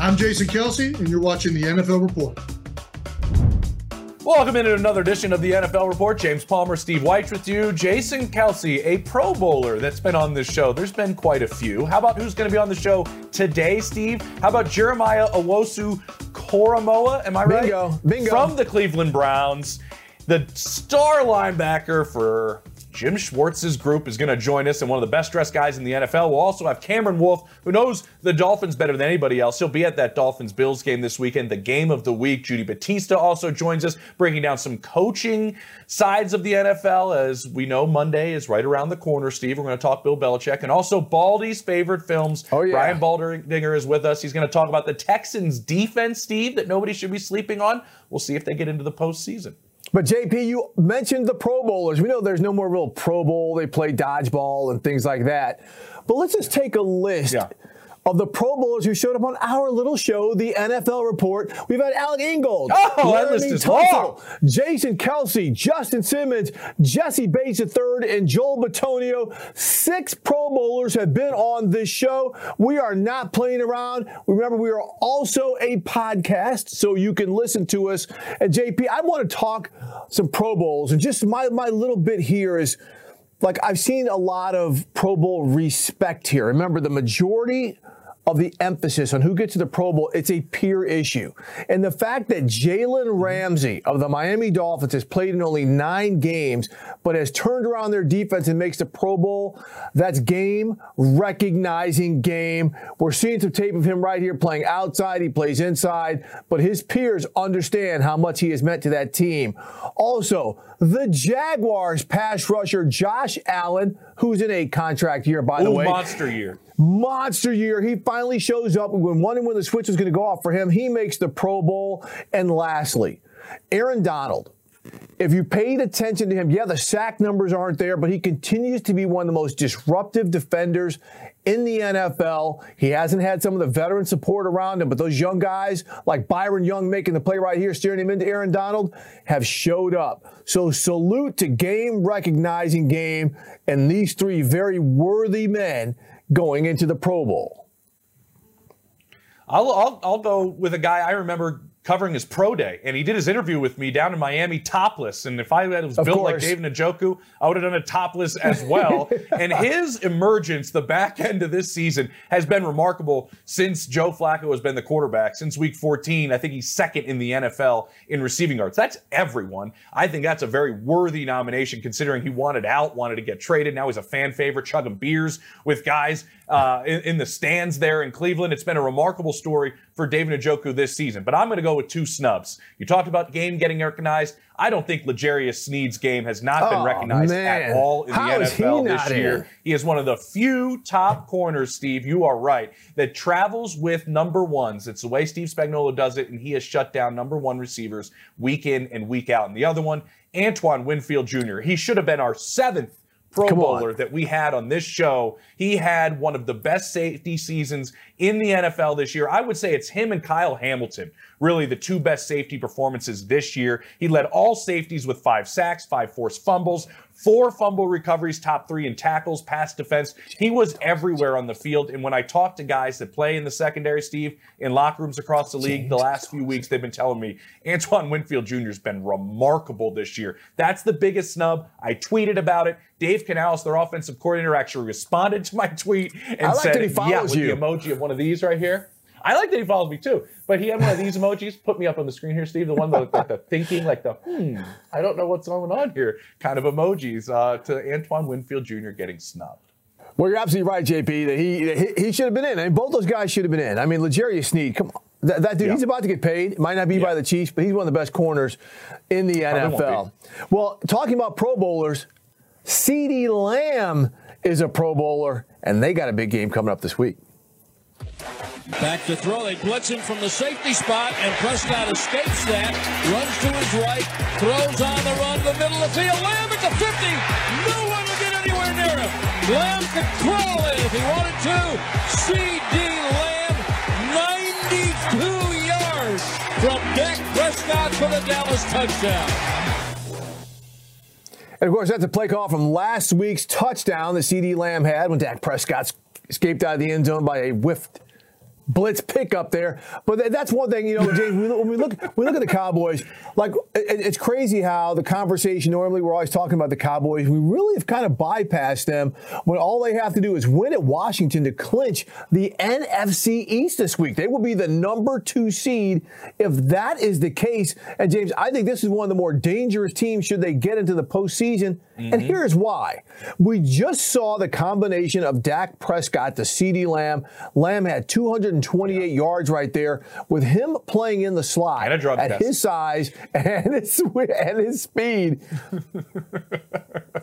I'm Jason Kelce, and you're watching the NFL Report. Welcome into another edition of the NFL Report. James Palmer, Steve Wyche with you. Jason Kelce, a Pro Bowler that's been on this show. There's been quite a few. How about who's going to be on the show today, Steve? How about Jeremiah Owusu-Koramoah? Am I right? Bingo. From the Cleveland Browns, the star linebacker for Jim Schwartz's group is going to join us, and one of the best-dressed guys in the NFL. We'll also have Cameron Wolfe, who knows the Dolphins better than anybody else. He'll be at that Dolphins-Bills game this weekend, the game of the week. Judy Batista also joins us, breaking down some coaching sides of the NFL. As we know, Monday is right around the corner, Steve. We're going to talk Bill Belichick and also Baldy's favorite films. Oh, yeah. Brian Baldinger is with us. He's going to talk about the Texans' defense, Steve, that nobody should be sleeping on. We'll see if they get into the postseason. But, JP, you mentioned the Pro Bowlers. We know there's no more real Pro Bowl. They play dodgeball and things like that. But let's just take a list of the Pro Bowlers who showed up on our little show, the NFL Report. We've had Alec Ingold, Laramie Tunsil, Jason Kelce, Justin Simmons, Jesse Bates III, and Joel Bitonio. 6 Pro Bowlers have been on this show. We are not playing around. Remember, we are also a podcast, so you can listen to us. And, JP, I want to talk some Pro Bowls. And just my little bit here is, like, I've seen a lot of Pro Bowl respect here. Remember, the majority of the emphasis on who gets to the Pro Bowl, it's a peer issue. And the fact that Jalen Ramsey of the Miami Dolphins has played in only 9 games, but has turned around their defense and makes the Pro Bowl, that's game recognizing game. We're seeing some tape of him right here playing outside. He plays inside, but his peers understand how much he has meant to that team. Also, the Jaguars pass rusher Josh Allen, who's in a contract year, by the way. Monster year. Monster year. He finally shows up when the switch was going to go off for him. He makes the Pro Bowl. And lastly, Aaron Donald. If you paid attention to him, the sack numbers aren't there, but he continues to be one of the most disruptive defenders in the NFL. He hasn't had some of the veteran support around him, but those young guys like Byron Young making the play right here, steering him into Aaron Donald, have showed up. So salute to game recognizing game and these 3 very worthy men going into the Pro Bowl. I'll go with a guy I remember covering his pro day, and he did his interview with me down in Miami topless. And if I had was built like Dave Njoku, I would have done a topless as well. And his emergence, the back end of this season, has been remarkable since Joe Flacco has been the quarterback. Since week 14, I think he's second in the NFL in receiving yards. That's everyone. I think that's a very worthy nomination, considering he wanted out, wanted to get traded. Now he's a fan favorite, chugging beers with guys in the stands there in Cleveland. It's been a remarkable story for Dave Njoku this season. But I'm going to go with 2 snubs. You talked about game getting recognized. I don't think L'Jarius Sneed's game has not been recognized at all in the NFL this year. He is one of the few top corners, Steve, you are right, that travels with number ones. It's the way Steve Spagnuolo does it, and he has shut down number one receivers week in and week out. And the other one, Antoine Winfield Jr. He should have been our 7th Pro Bowler that we had on this show. He had one of the best safety seasons in the NFL this year. I would say it's him and Kyle Hamilton, really the 2 best safety performances this year. He led all safeties with 5 sacks, 5 forced fumbles, 4 fumble recoveries, top 3 in tackles, pass defense. He was everywhere on the field. And when I talk to guys that play in the secondary, Steve, in locker rooms across the league the last few weeks, they've been telling me Antoine Winfield Jr. has been remarkable this year. That's the biggest snub. I tweeted about it. Dave Canales, their offensive coordinator, actually responded to my tweet and said, yeah, with the emoji of one of these right here. I like that he follows me too, but he had one of these emojis. Put me up on the screen here, Steve. The one that looked like the thinking, like the I don't know what's going on here kind of emojis to Antoine Winfield Jr. getting snubbed. Well, you're absolutely right, JP. That he should have been in. I mean, both those guys should have been in. I mean, L'Jarius Sneed, come on. That dude, yeah. He's about to get paid. Might not be by the Chiefs, but he's one of the best corners in the NFL. Well, talking about Pro Bowlers, CeeDee Lamb is a Pro Bowler, and they got a big game coming up this week. Back to throw. They blitz him from the safety spot, and Prescott escapes that, runs to his right, throws on the run to the middle of the field. Lamb at the 50. No one will get anywhere near him. Lamb could crawl in if he wanted to. CeeDee Lamb, 92 yards from Dak Prescott for the Dallas touchdown. And, of course, that's a play call from last week's touchdown that CeeDee Lamb had when Dak Prescott escaped out of the end zone by a whiffed blitz pickup there. But that's one thing, you know, James, when we look at the Cowboys, like, it's crazy how the conversation normally we're always talking about the Cowboys. We really have kind of bypassed them when all they have to do is win at Washington to clinch the NFC East this week. They will be the number 2 seed if that is the case. And, James, I think this is one of the more dangerous teams should they get into the postseason. And here's why. We just saw the combination of Dak Prescott to CeeDee Lamb. Lamb had 228 yards right there with him playing in the slot at his size and his speed.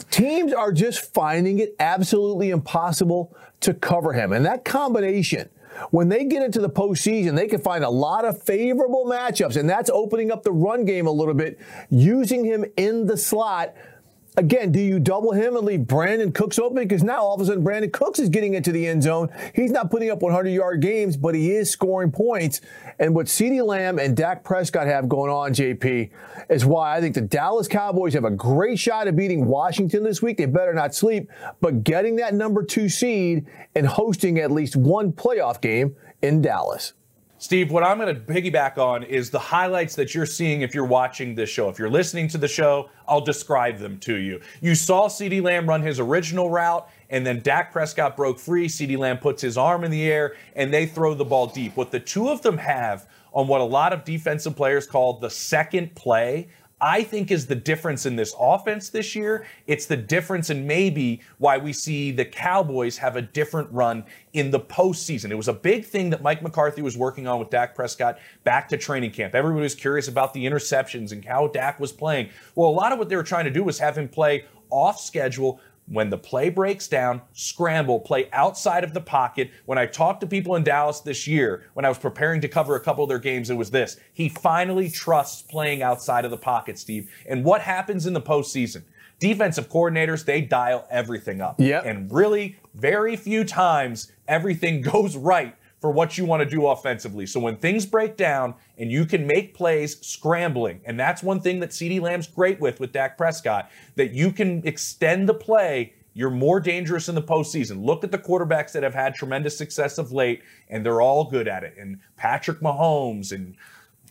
Teams are just finding it absolutely impossible to cover him. And that combination, when they get into the postseason, they can find a lot of favorable matchups, and that's opening up the run game a little bit, using him in the slot. Again, do you double him and leave Brandon Cooks open? Because now all of a sudden Brandon Cooks is getting into the end zone. He's not putting up 100-yard games, but he is scoring points. And what CeeDee Lamb and Dak Prescott have going on, JP, is why I think the Dallas Cowboys have a great shot at beating Washington this week. They better not sleep. But getting that number 2 seed and hosting at least one playoff game in Dallas. Steve, what I'm going to piggyback on is the highlights that you're seeing if you're watching this show. If you're listening to the show, I'll describe them to you. You saw CeeDee Lamb run his original route, and then Dak Prescott broke free. CeeDee Lamb puts his arm in the air, and they throw the ball deep. What the two of them have on what a lot of defensive players call the second play, I think is the difference in this offense this year. It's the difference in maybe why we see the Cowboys have a different run in the postseason. It was a big thing that Mike McCarthy was working on with Dak Prescott back to training camp. Everybody was curious about the interceptions and how Dak was playing. Well, a lot of what they were trying to do was have him play off schedule. When the play breaks down, scramble, play outside of the pocket. When I talked to people in Dallas this year, when I was preparing to cover a couple of their games, it was this. He finally trusts playing outside of the pocket, Steve. And what happens in the postseason? Defensive coordinators, they dial everything up. Yep. And really, very few times, everything goes right for what you want to do offensively. So when things break down and you can make plays scrambling, and that's one thing that CeeDee Lamb's great with Dak Prescott, that you can extend the play, you're more dangerous in the postseason. Look at the quarterbacks that have had tremendous success of late, and they're all good at it. And Patrick Mahomes and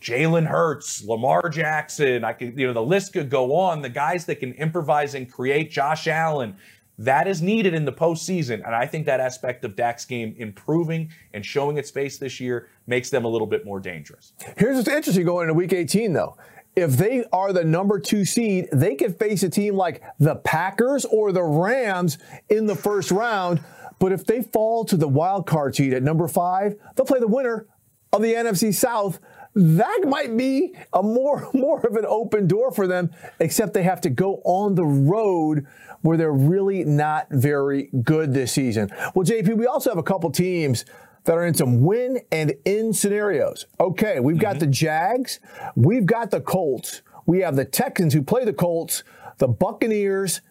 Jalen Hurts, Lamar Jackson, the list could go on. The guys that can improvise and create, Josh Allen. That is needed in the postseason, and I think that aspect of Dak's game improving and showing its face this year makes them a little bit more dangerous. Here's what's interesting going into Week 18, though. If they are the number 2 seed, they could face a team like the Packers or the Rams in the first round, but if they fall to the wild card seed at number 5, they'll play the winner of the NFC South. That might be a more of an open door for them, except they have to go on the road where they're really not very good this season. Well, JP, we also have a couple teams that are in some win and in scenarios. Okay, we've got the Jags. We've got the Colts. We have the Texans who play the Colts, the Buccaneers,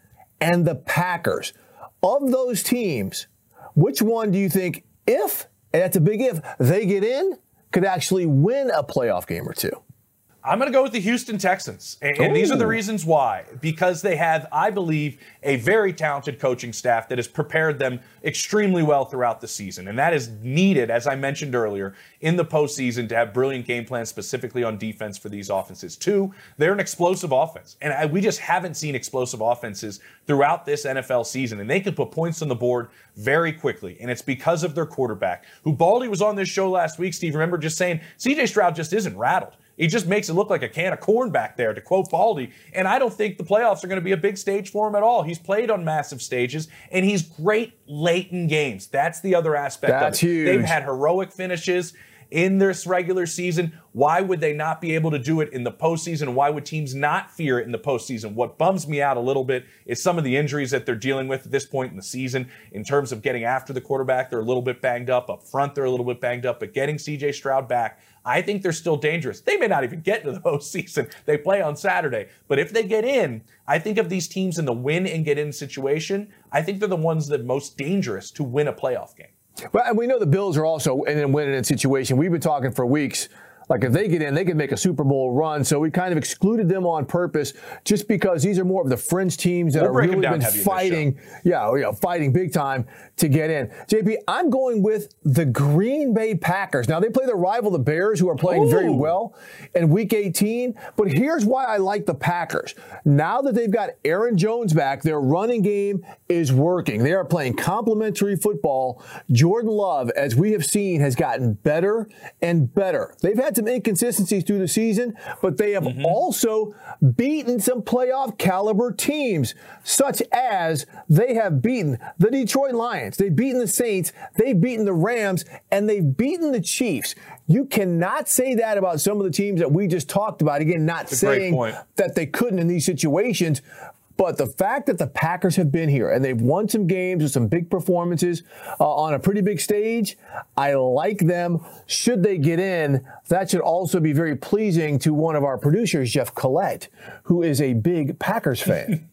and the Packers. Of those teams, which one do you think, if, and that's a big if, they get in, could actually win a playoff game or two? I'm going to go with the Houston Texans. And these are the reasons why. Because they have, I believe, a very talented coaching staff that has prepared them extremely well throughout the season. And that is needed, as I mentioned earlier, in the postseason to have brilliant game plans specifically on defense for these offenses. Two, they're an explosive offense. And we just haven't seen explosive offenses throughout this NFL season. And they can put points on the board very quickly. And it's because of their quarterback, who Baldy was on this show last week, Steve, remember, just saying, C.J. Stroud just isn't rattled. He just makes it look like a can of corn back there, to quote Baldy. And I don't think the playoffs are going to be a big stage for him at all. He's played on massive stages, and he's great late in games. That's the other aspect of it. That's huge. They've had heroic finishes in this regular season. Why would they not be able to do it in the postseason? Why would teams not fear it in the postseason? What bums me out a little bit is some of the injuries that they're dealing with at this point in the season in terms of getting after the quarterback. They're a little bit banged up. Up front, they're a little bit banged up. But getting C.J. Stroud back, I think they're still dangerous. They may not even get into the postseason. They play on Saturday. But if they get in, I think of these teams in the win-and-get-in situation, I think they're the ones that are most dangerous to win a playoff game. Well, and we know the Bills are also in a win-and-in situation. We've been talking for weeks. Like, if they get in, they can make a Super Bowl run. So we kind of excluded them on purpose just because these are more of the fringe teams that have really been fighting, fighting big time to get in. JP, I'm going with the Green Bay Packers. Now, they play their rival, the Bears, who are playing very well in Week 18. But here's why I like the Packers. Now that they've got Aaron Jones back, their running game is working. They are playing complimentary football. Jordan Love, as we have seen, has gotten better and better. They've had some inconsistencies through the season, but they have also beaten some playoff caliber teams, such as they have beaten the Detroit Lions, they've beaten the Saints, they've beaten the Rams, and they've beaten the Chiefs. You cannot say that about some of the teams that we just talked about. Again, not saying that they couldn't in these situations, but the fact that the Packers have been here and they've won some games with some big performances on a pretty big stage, I like them. Should they get in, that should also be very pleasing to one of our producers, Jeff Collette, who is a big Packers fan.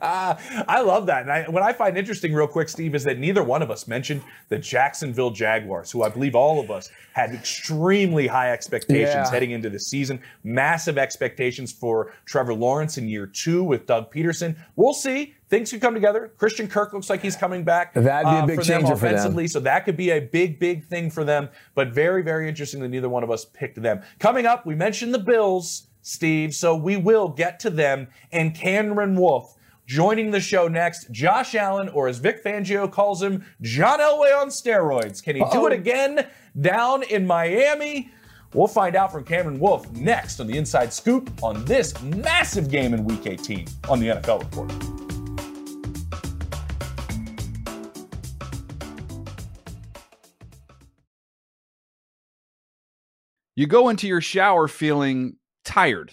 I love that. And what I find interesting real quick, Steve, is that neither one of us mentioned the Jacksonville Jaguars, who I believe all of us had extremely high expectations heading into the season. Massive expectations for Trevor Lawrence in year two with Doug Peterson. We'll see. Things could come together. Christian Kirk looks like he's coming back. That'd be a big changer for them. So that could be a big, big thing for them. But very, very interesting that neither one of us picked them. Coming up, we mentioned the Bills, Steve, so we will get to them. And Cameron Wolfe joining the show next, Josh Allen, or as Vic Fangio calls him, John Elway on steroids. Can he do it again down in Miami? We'll find out from Cameron Wolfe next on the Inside Scoop on this massive game in Week 18 on the NFL Report. You go into your shower feeling tired,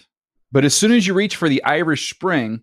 but as soon as you reach for the Irish Spring,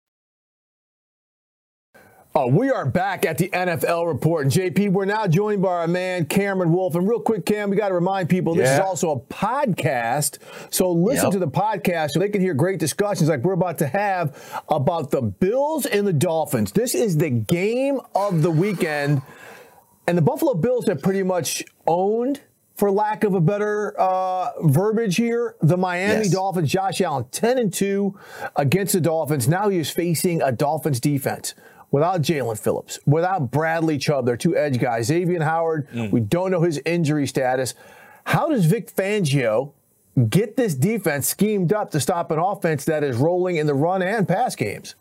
We are back at the NFL Report. And JP, we're now joined by our man, Cameron Wolfe. And real quick, Cam, we got to remind people this is also a podcast. So listen to the podcast so they can hear great discussions like we're about to have about the Bills and the Dolphins. This is the game of the weekend. And the Buffalo Bills have pretty much owned, for lack of a better verbiage here, the Miami Dolphins. Josh Allen, 10-2 against the Dolphins. Now he is facing a Dolphins defense without Jalen Phillips, without Bradley Chubb, their two edge guys, Xavier Howard, we don't know his injury status. How does Vic Fangio get this defense schemed up to stop an offense that is rolling in the run and pass games?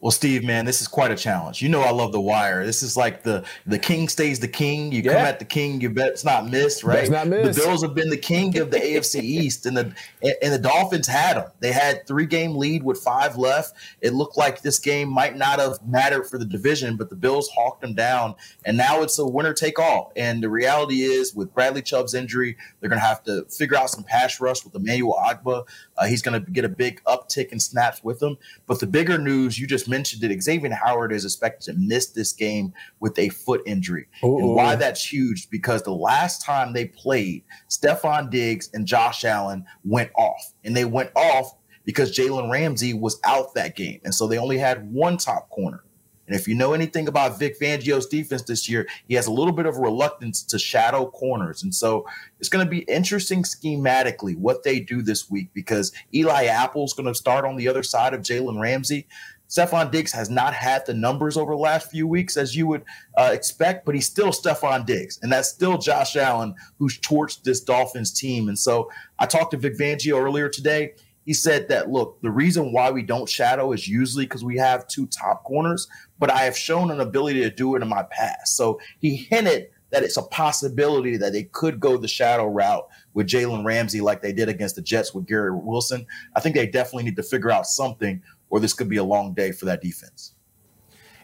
Well, Steve, man, this is quite a challenge. You know I love The Wire. This is like the king stays the king. You come at the king, you bet it's not missed, right? It's not missed. The Bills have been the king of the AFC East, and the Dolphins had them. They had 3-game lead with 5 left. It looked like this game might not have mattered for the division, but the Bills hawked them down, and now it's a winner take all. And the reality is, with Bradley Chubb's injury, they're going to have to figure out some pass rush with Emmanuel Agba. He's going to get a big uptick in snaps with them. But the bigger news you just mentioned mentioned that Xavier Howard is expected to miss this game with a foot injury. Ooh. And why that's huge, because the last time they played, Stephon Diggs and Josh Allen went off. And they went off because Jalen Ramsey was out that game. And so they only had one top corner. And if you know anything about Vic Fangio's defense this year, he has a little bit of reluctance to shadow corners. And so it's going to be interesting schematically what they do this week, because Eli Apple's going to start on the other side of Jalen Ramsey. Stephon Diggs has not had the numbers over the last few weeks as you would expect, but he's still Stephon Diggs. And that's still Josh Allen, who's torched this Dolphins team. And so I talked to Vic Fangio earlier today. He said that, look, the reason why we don't shadow is usually because we have two top corners, but I have shown an ability to do it in my past. So he hinted that it's a possibility that they could go the shadow route with Jalen Ramsey like they did against the Jets with Garrett Wilson. I think they definitely need to figure out something, or this could be a long day for that defense.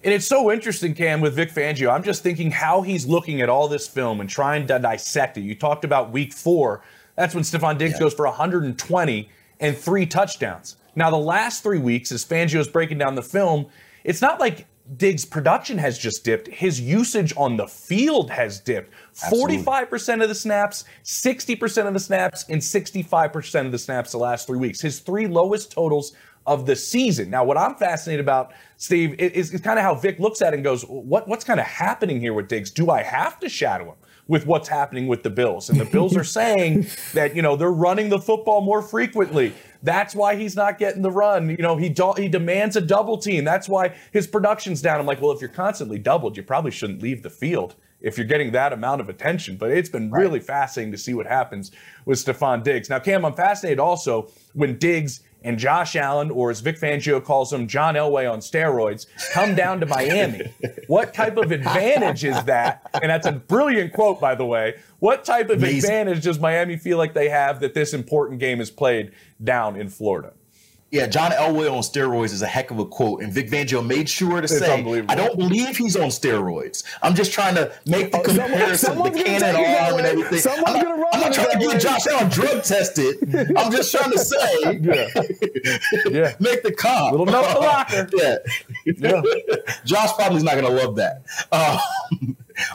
And it's so interesting, Cam, with Vic Fangio. I'm just thinking how he's looking at all this film and trying to dissect it. You talked about week 4. That's when Stephon Diggs goes for 120 and 3 touchdowns. Now, the last 3 weeks, as Fangio's breaking down the film, it's not like Diggs' production has just dipped. His usage on the field has dipped. Absolutely. 45% of the snaps, 60% of the snaps, and 65% of the snaps the last 3 weeks. His 3 lowest totals of the season. Now, what I'm fascinated about, Steve, is kind of how Vic looks at it and goes, what's kind of happening here with Diggs? Do I have to shadow him with what's happening with the Bills? And the Bills are saying that, you know, they're running the football more frequently. That's why he's not getting the run. You know, he demands a double team. That's why his production's down. I'm like, well, if you're constantly doubled, you probably shouldn't leave the field if you're getting that amount of attention. But it's been really fascinating to see what happens with Stephon Diggs. Now, Cam, I'm fascinated also when Diggs and Josh Allen, or as Vic Fangio calls him, John Elway on steroids, come down to Miami. What type of advantage is that? And that's a brilliant quote, by the way. What type of advantage does Miami feel like they have that this important game is played down in Florida? Yeah, John Elway on steroids is a heck of a quote. And Vic Fangio made sure to say, I don't believe he's on steroids. I'm just trying to make the comparison, the cannon arm and everything. I'm not trying to get Josh Allen drug tested. I'm just trying to say, make the cop. Little note to locker. Josh probably's not going to love that.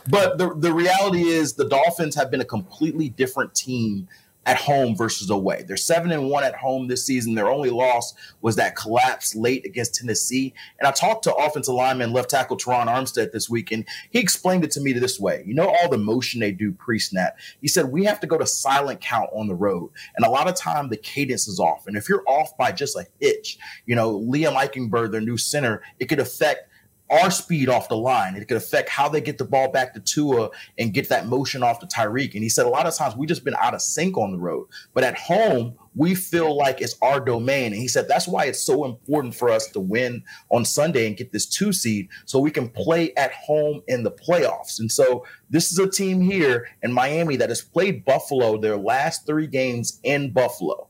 But the reality is the Dolphins have been a completely different team at home versus away. They're 7-1 at home this season. Their only loss was that collapse late against Tennessee. And I talked to offensive lineman left tackle Teron Armstead this week, and he explained it to me this way. You know all the motion they do pre-snap? He said, we have to go to silent count on the road. And a lot of time the cadence is off. And if you're off by just a hitch, you know, Liam Eichenberg, their new center, it could affect our speed off the line. It could affect how they get the ball back to Tua and get that motion off to Tyreek. And he said a lot of times we've just been out of sync on the road. But at home, we feel like it's our domain. And he said that's why it's so important for us to win on Sunday and get this 2 seed so we can play at home in the playoffs. And so this is a team here in Miami that has played Buffalo their last 3 games in Buffalo.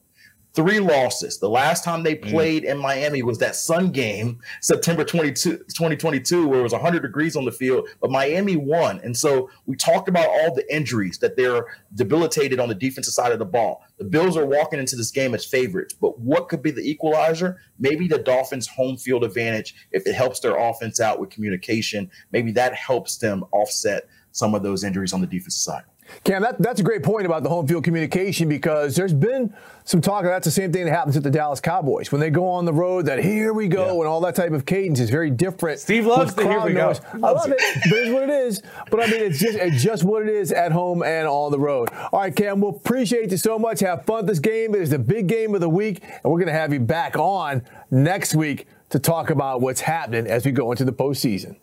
3 losses. The last time they played in Miami was that sun game, September 22, 2022, where it was 100 degrees on the field, but Miami won. And so we talked about all the injuries that they're debilitated on the defensive side of the ball. The Bills are walking into this game as favorites, but what could be the equalizer? Maybe the Dolphins' home field advantage, if it helps their offense out with communication, maybe that helps them offset some of those injuries on the defensive side. Cam, that's a great point about the home field communication, because there's been some talk, and that's the same thing that happens with the Dallas Cowboys. When they go on the road, that here we go, and all that type of cadence is very different. Steve loves the here we noise. Go. I love it. But it's what it is. But, I mean, it's just what it is at home and on the road. All right, Cam, we'll appreciate you so much. Have fun this game. It is the big game of the week, and we're going to have you back on next week to talk about what's happening as we go into the postseason.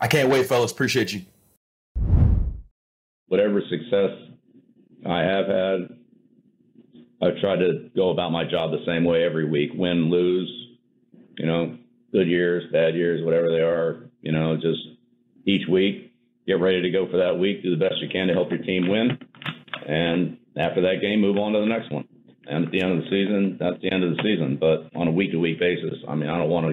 I can't wait, fellas. Appreciate you. Whatever success I have had, I've tried to go about my job the same way every week. Win, lose, you know, good years, bad years, whatever they are, you know, just each week, get ready to go for that week, do the best you can to help your team win. And after that game, move on to the next one. And at the end of the season, that's the end of the season. But on a week-to-week basis, I mean, I don't want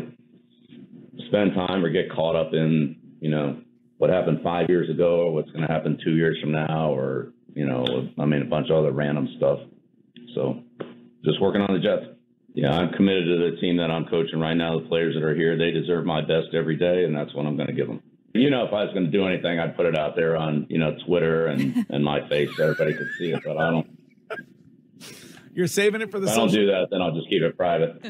to spend time or get caught up in, you know, what happened 5 years ago, or what's going to happen 2 years from now, or, you know, I mean, a bunch of other random stuff. So just working on the Jets. Yeah, I'm committed to the team that I'm coaching right now. The players that are here, they deserve my best every day, and that's what I'm going to give them. You know, if I was going to do anything, I'd put it out there on, you know, Twitter and my face so everybody could see it, but I don't. You're saving it for the. If I don't do that, then I'll just keep it private.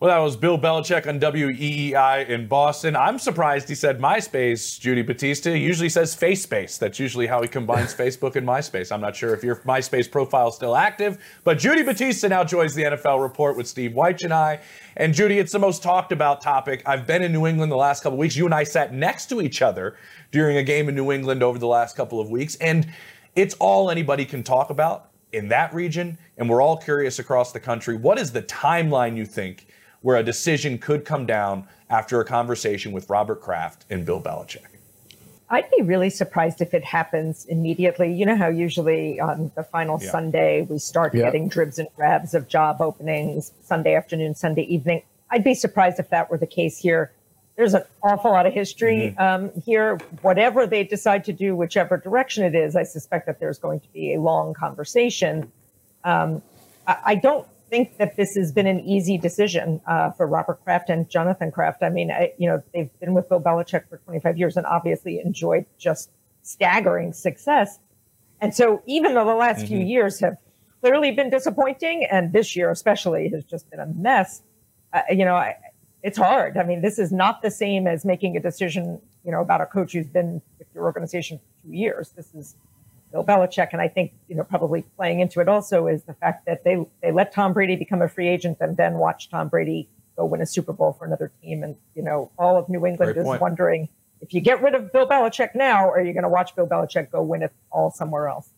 Well, that was Bill Belichick on WEEI in Boston. I'm surprised he said MySpace, Judy Batista. He usually says FaceSpace. That's usually how he combines Facebook and MySpace. I'm not sure if your MySpace profile is still active. But Judy Batista now joins the NFL Report with Steve Wyche and I. And, Judy, it's the most talked about topic. I've been in New England the last couple of weeks. You and I sat next to each other during a game in New England over the last couple of weeks. And it's all anybody can talk about in that region. And we're all curious across the country. What is the timeline, you think, where a decision could come down after a conversation with Robert Kraft and Bill Belichick? I'd be really surprised if it happens immediately. You know how usually on the final Sunday, we start getting dribs and drabs of job openings, Sunday afternoon, Sunday evening. I'd be surprised if that were the case here. There's an awful lot of history here. Whatever they decide to do, whichever direction it is, I suspect that there's going to be a long conversation. I don't think that this has been an easy decision for Robert Kraft and Jonathan Kraft. I mean, they've been with Bill Belichick for 25 years and obviously enjoyed just staggering success. And so even though the last few years have clearly been disappointing, and this year especially has just been a mess, it's hard. I mean, this is not the same as making a decision, about a coach who's been with your organization for 2 years. This is Bill Belichick, and I think, probably playing into it also is the fact that they let Tom Brady become a free agent and then watch Tom Brady go win a Super Bowl for another team. And, all of New England is wondering, if you get rid of Bill Belichick now, are you going to watch Bill Belichick go win it all somewhere else?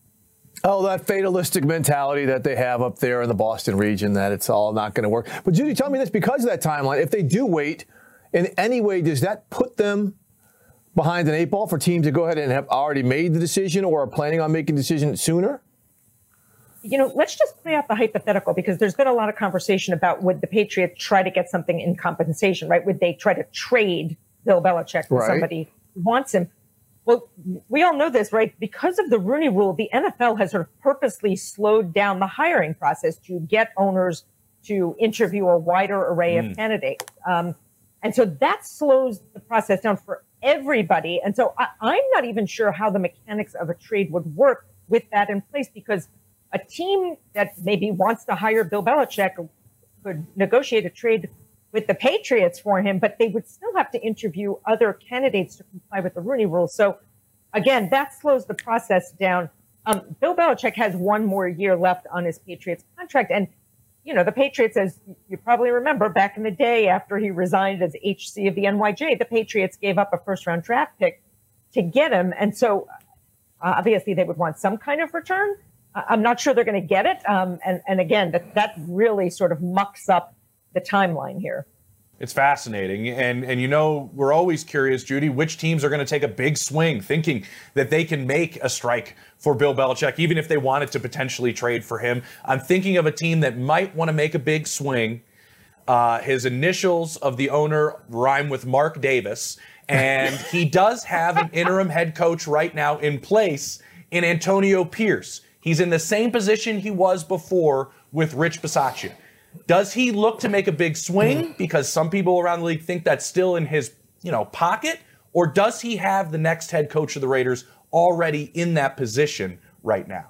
Oh, that fatalistic mentality that they have up there in the Boston region, that it's all not going to work. But, Judy, tell me this, because of that timeline, if they do wait in any way, does that put them behind an eight ball for teams that go ahead and have already made the decision or are planning on making the decision sooner? Let's just play out the hypothetical, because there's been a lot of conversation about, would the Patriots try to get something in compensation, right? Would they try to trade Bill Belichick for somebody who wants him? Well, we all know this, right? Because of the Rooney Rule, the NFL has sort of purposely slowed down the hiring process to get owners to interview a wider array of candidates. And so that slows the process down for everybody. And so I'm not even sure how the mechanics of a trade would work with that in place, because a team that maybe wants to hire Bill Belichick could negotiate a trade with the Patriots for him, but they would still have to interview other candidates to comply with the Rooney Rule. So again, that slows the process down. Bill Belichick has one more year left on his Patriots contract. And the Patriots, as you probably remember, back in the day after he resigned as HC of the NYJ, the Patriots gave up a first-round draft pick to get him. And so, obviously, they would want some kind of return. I'm not sure they're going to get it. And again, that really sort of mucks up the timeline here. It's fascinating. And we're always curious, Judy, which teams are going to take a big swing thinking that they can make a strike for Bill Belichick, even if they wanted to potentially trade for him. I'm thinking of a team that might want to make a big swing. His initials of the owner rhyme with Mark Davis. And he does have an interim head coach right now in place in Antonio Pierce. He's in the same position he was before with Rich Bisaccia. Does he look to make a big swing, because some people around the league think that's still in his, pocket? Or does he have the next head coach of the Raiders already in that position right now?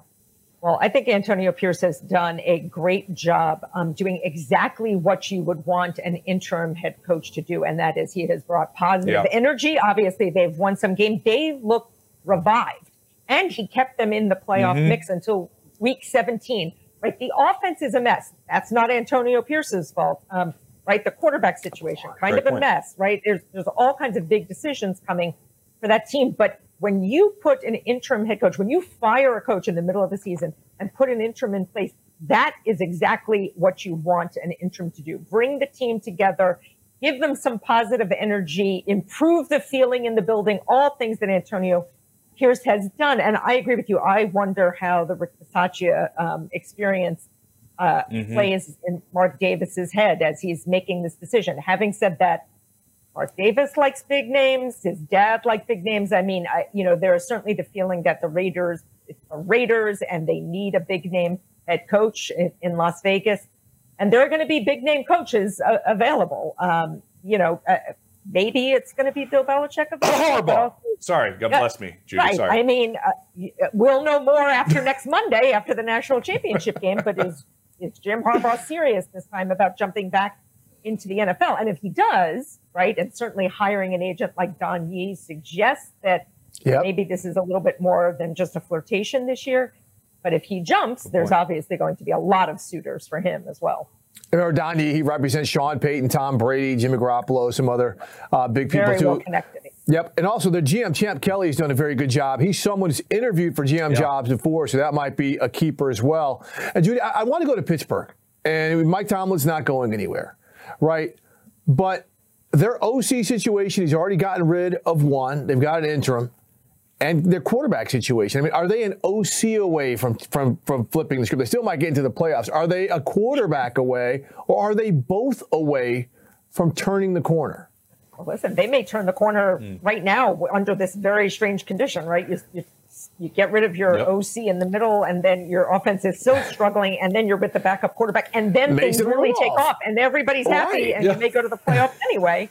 Well, I think Antonio Pierce has done a great job doing exactly what you would want an interim head coach to do, and that is he has brought positive energy. Obviously, they've won some games. They look revived, and he kept them in the playoff mix until week 17. Right. The offense is a mess. That's not Antonio Pierce's fault. Right. The quarterback situation, kind of a mess. Right. There's all kinds of big decisions coming for that team. But when you put an interim head coach, when you fire a coach in the middle of the season and put an interim in place, that is exactly what you want an interim to do. Bring the team together, give them some positive energy, improve the feeling in the building, all things that Antonio Pierce has done. And I agree with you. I wonder how the Rick Bisaccia experience plays in Mark Davis's head as he's making this decision. Having said that, Mark Davis likes big names. His dad liked big names. I mean, there is certainly the feeling that it's the Raiders, and they need a big name head coach in Las Vegas. And there are going to be big name coaches available. Maybe it's going to be Bill Belichick. Sorry, God bless me, Judy. Right. Sorry. I mean, we'll know more after next Monday, after the national championship game. But is Jim Harbaugh serious this time about jumping back into the NFL? And if he does, right, and certainly hiring an agent like Don Yee suggests that maybe this is a little bit more than just a flirtation this year. But if he jumps, there's obviously going to be a lot of suitors for him as well. You know, Don Yee, he represents Sean Payton, Tom Brady, Jimmy Garoppolo, some other big people too. Very well connected. Yep. And also the GM, Champ Kelly, has done a very good job. He's someone who's interviewed for GM jobs before, so that might be a keeper as well. And, Judy, I want to go to Pittsburgh. And Mike Tomlin's not going anywhere, right? But their OC situation, he's already gotten rid of one. They've got an interim. And their quarterback situation. I mean, are they an OC away from flipping the script? They still might get into the playoffs. Are they a quarterback away, or are they both away from turning the corner? Well, listen, they may turn the corner right now under this very strange condition, right? You get rid of your OC in the middle, and then your offense is still struggling, and then you're with the backup quarterback, and then things really take off, and everybody's happy, and you may go to the playoffs anyway.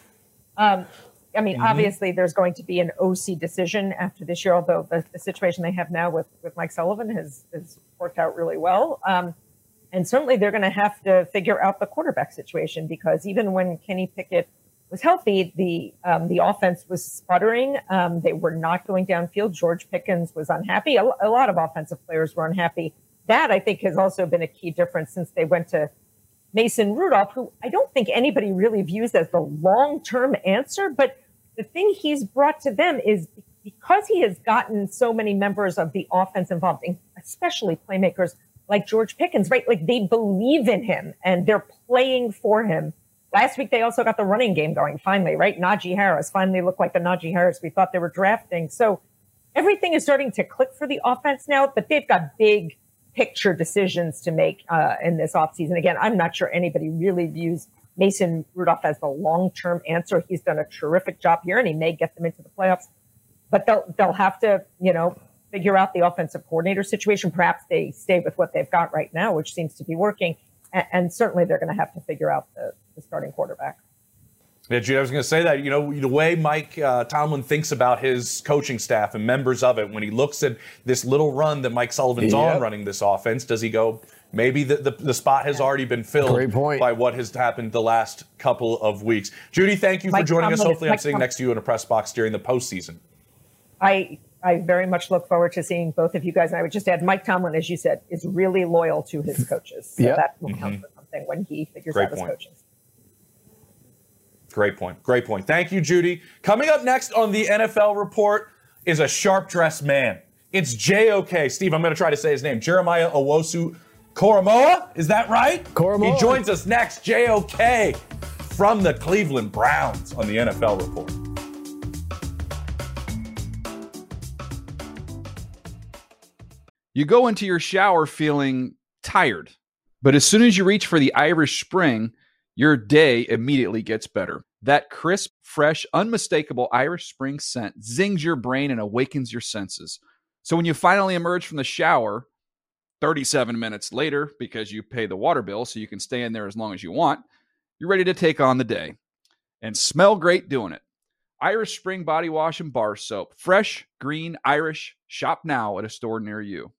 I mean, obviously, there's going to be an OC decision after this year, although the situation they have now with Mike Sullivan has worked out really well. And certainly they're going to have to figure out the quarterback situation, because even when Kenny Pickett was healthy, the offense was sputtering. They were not going downfield. George Pickens was unhappy. A lot of offensive players were unhappy. That, I think, has also been a key difference since they went to Mason Rudolph, who I don't think anybody really views as the long-term answer, but the thing he's brought to them is because he has gotten so many members of the offense involved, especially playmakers like George Pickens, right? Like they believe in him and they're playing for him. Last week, they also got the running game going finally, right? Najee Harris finally looked like the Najee Harris we thought they were drafting. So everything is starting to click for the offense now, but they've got big picture decisions to make in this offseason. Again, I'm not sure anybody really views Mason Rudolph as the long-term answer. He's done a terrific job here, and he may get them into the playoffs. But they'll have to, figure out the offensive coordinator situation. Perhaps they stay with what they've got right now, which seems to be working. And certainly they're going to have to figure out the starting quarterback. Yeah, Jude, I was going to say that, the way Mike Tomlin thinks about his coaching staff and members of it, when he looks at this little run that Mike Sullivan's on running this offense, does he go, maybe the spot has already been filled by what has happened the last couple of weeks. Judy, thank you for joining us. Hopefully I'm sitting next to you in a press box during the postseason. I very much look forward to seeing both of you guys. And I would just add, Mike Tomlin, as you said, is really loyal to his coaches. So that will count for something when he figures out his coaches. Great point. Thank you, Judy. Coming up next on the NFL Report is a sharp-dressed man. It's J.O.K. Steve, I'm going to try to say his name. Jeremiah Owusu-Koramoah. Is that right? Koramoah. He joins us next. J.O.K. from the Cleveland Browns on the NFL Report. You go into your shower feeling tired, but as soon as you reach for the Irish Spring, your day immediately gets better. That crisp, fresh, unmistakable Irish Spring scent zings your brain and awakens your senses. So when you finally emerge from the shower 37 minutes later, because you pay the water bill so you can stay in there as long as you want, you're ready to take on the day and smell great doing it. Irish Spring Body Wash and Bar Soap. Fresh, green, Irish. Shop now at a store near you.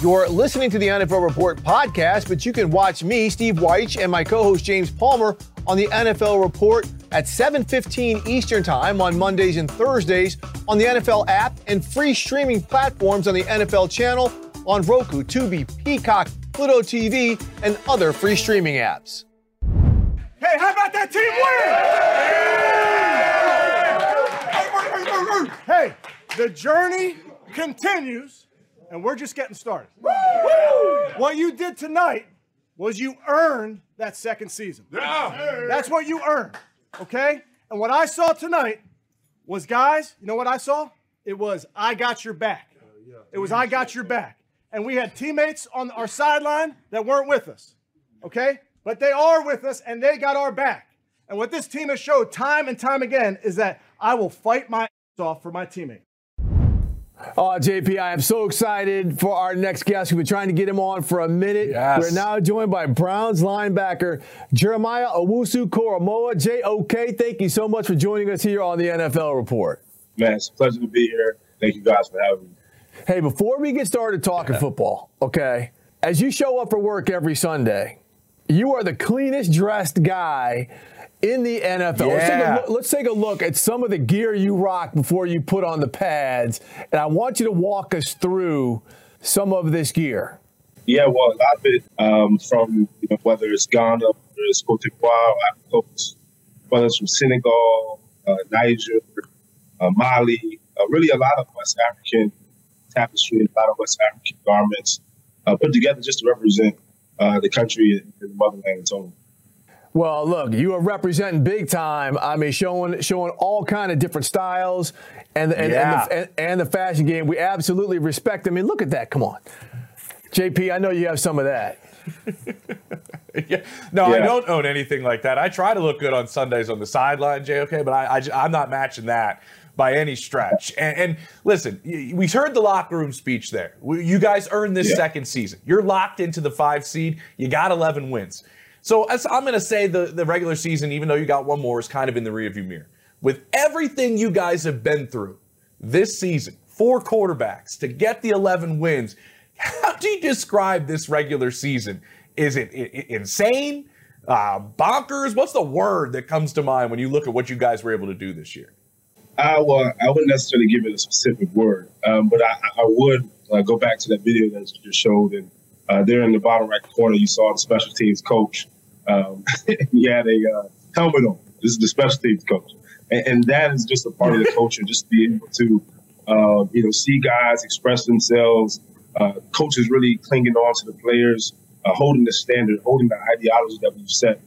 You're listening to the NFL Report podcast, but you can watch me, Steve Wyche, and my co-host James Palmer on the NFL Report at 7:15 Eastern Time on Mondays and Thursdays on the NFL app and free streaming platforms on the NFL channel on Roku, Tubi, Peacock, Pluto TV, and other free streaming apps. Hey, how about that team win? Hey, the journey continues. And we're just getting started. Woo! What you did tonight was you earned that second season. Yeah. That's what you earned, okay? And what I saw tonight was, guys, you know what I saw? It was, I got your back. It was, I got your back. And we had teammates on our sideline that weren't with us, okay? But they are with us, and they got our back. And what this team has showed time and time again is that I will fight my ass off for my teammates. JP, I am so excited for our next guest. We've been trying to get him on for a minute. Yes. We're now joined by Browns linebacker Jeremiah Owusu-Koramoah. J-O-K, thank you so much for joining us here on the NFL Report. Man, it's a pleasure to be here. Thank you guys for having me. Hey, before we get started talking football, okay, as you show up for work every Sunday, you are the cleanest dressed guy in the NFL. Yeah. Let's take a look at some of the gear you rock before you put on the pads. And I want you to walk us through some of this gear. Yeah, well, a lot of it from, you know, whether it's Ghana, whether it's Cote d'Ivoire, whether it's from Senegal, Niger, Mali, really a lot of West African tapestry, a lot of West African garments put together just to represent the country and the motherland its own. Well, look, you are representing big time. I mean, showing all kind of different styles and the fashion game. We absolutely respect them. I mean, look at that. Come on. JP, I know you have some of that. Yeah. No, yeah. I don't own anything like that. I try to look good on Sundays on the sideline, JOK, but I'm not matching that by any stretch. And listen, we heard the locker room speech there. You guys earned this second season. You're locked into the 5 seed. You got 11 wins. So I'm going to say the regular season, even though you got one more, is kind of in the rearview mirror. With everything you guys have been through this season, 4 quarterbacks to get the 11 wins, how do you describe this regular season? Is it insane? Bonkers? What's the word that comes to mind when you look at what you guys were able to do this year? Well, I wouldn't necessarily give it a specific word, but I would go back to that video that you just showed. And there in the bottom right corner, you saw the special teams coach. He had a helmet on. This is the special teams coach. And that is just a part of the culture, just being able to see guys express themselves, coaches really clinging on to the players, holding the standard, holding the ideology that we've set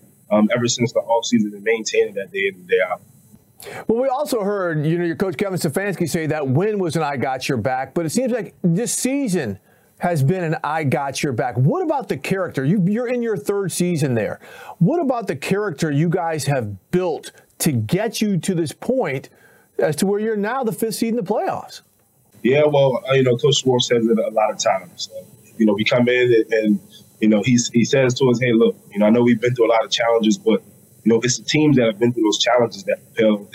ever since the offseason and maintaining that day in and day out. Well, we also heard, your coach Kevin Stefanski say that win was an I got your back, but it seems like this season has been an I got your back. What about the character? You're in your 3rd season there. What about the character you guys have built to get you to this point as to where you're now the 5th seed in the playoffs? Yeah, well, Coach Schwartz says it a lot of times. We come in and he says to us, hey, look, I know we've been through a lot of challenges, but it's the teams that have been through those challenges that propel,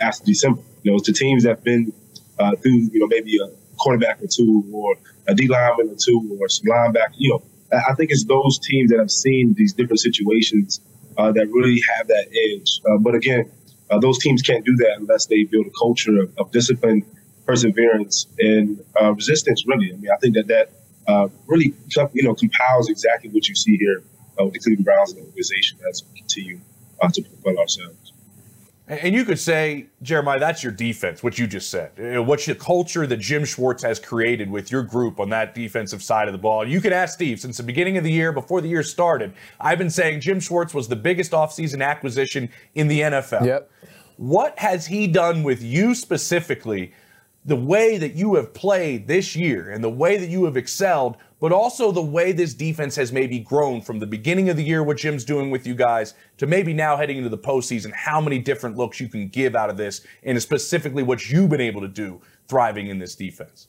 after December. It's the teams that have been through, maybe a quarterback or 2 or a D lineman or 2 or some linebacker. I think it's those teams that have seen these different situations that really have that edge. But again, those teams can't do that unless they build a culture of discipline, perseverance, and resistance, really. I mean, I think that really, compiles exactly what you see here with the Cleveland Browns and the organization as we continue to propel ourselves. And you could say, Jeremiah, that's your defense, what you just said. What's your culture that Jim Schwartz has created with your group on that defensive side of the ball? You could ask Steve, since the beginning of the year, before the year started, I've been saying Jim Schwartz was the biggest offseason acquisition in the NFL. Yep. What has he done with you specifically, the way that you have played this year and the way that you have excelled, but also the way this defense has maybe grown from the beginning of the year, what Jim's doing with you guys, to maybe now heading into the postseason, how many different looks you can give out of this, and specifically what you've been able to do thriving in this defense?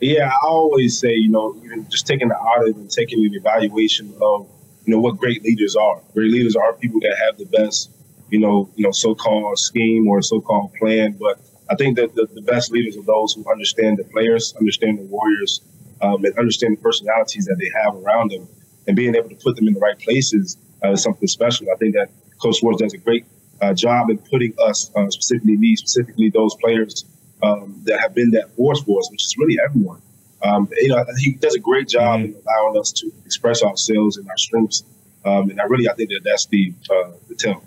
Yeah, I always say, even just taking the audit and taking an evaluation of, what great leaders are. Great leaders are people that have the best, so-called scheme or so-called plan. But I think that the best leaders are those who understand the players, understand the warriors, and understand the personalities that they have around them, and being able to put them in the right places is something special. I think that Coach Schwartz does a great job in putting us, specifically me, specifically those players that have been that force for us, which is really everyone. He does a great job in allowing us to express ourselves and our strengths, and I think that's the tell.